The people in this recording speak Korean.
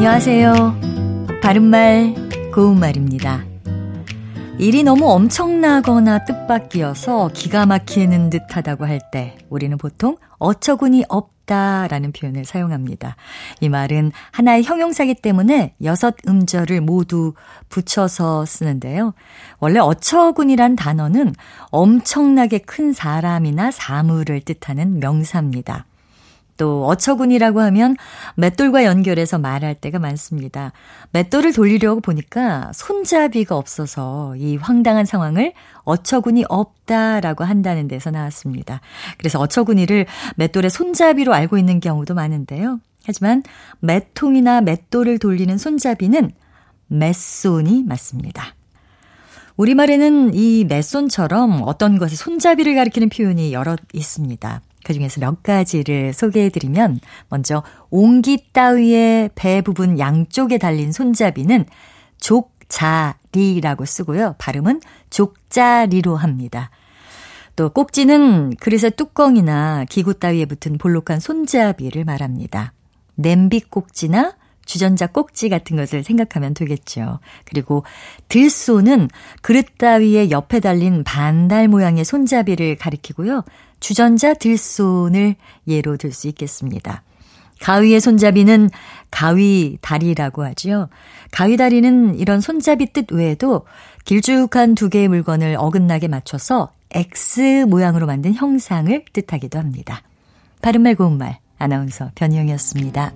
안녕하세요. 바른말 고운말입니다. 일이 너무 엄청나거나 뜻밖이어서 기가 막히는 듯하다고 할 때 우리는 보통 어처구니 없다라는 표현을 사용합니다. 이 말은 하나의 형용사이기 때문에 6음절을 모두 붙여서 쓰는데요. 원래 어처구니란 단어는 엄청나게 큰 사람이나 사물을 뜻하는 명사입니다. 또 어처구니라고 하면 맷돌과 연결해서 말할 때가 많습니다. 맷돌을 돌리려고 보니까 손잡이가 없어서 이 황당한 상황을 어처구니 없다라고 한다는 데서 나왔습니다. 그래서 어처구니를 맷돌의 손잡이로 알고 있는 경우도 많은데요. 하지만 맷통이나 맷돌을 돌리는 손잡이는 맷손이 맞습니다. 우리말에는 이 맷손처럼 어떤 것의 손잡이를 가리키는 표현이 여럿 있습니다. 그중에서 몇 가지를 소개해드리면 먼저 옹기 따위의 배 부분 양쪽에 달린 손잡이는 족자리라고 쓰고요. 발음은 족자리로 합니다. 또 꼭지는 그릇의 뚜껑이나 기구 따위에 붙은 볼록한 손잡이를 말합니다. 냄비 꼭지나 주전자 꼭지 같은 것을 생각하면 되겠죠. 그리고 들소는 그릇 따위의 옆에 달린 반달 모양의 손잡이를 가리키고요. 주전자 들손을 예로 들 수 있겠습니다. 가위의 손잡이는 가위다리라고 하죠. 가위다리는 이런 손잡이 뜻 외에도 길쭉한 두 개의 물건을 어긋나게 맞춰서 X 모양으로 만든 형상을 뜻하기도 합니다. 바른말 고운말 아나운서 변희영이었습니다.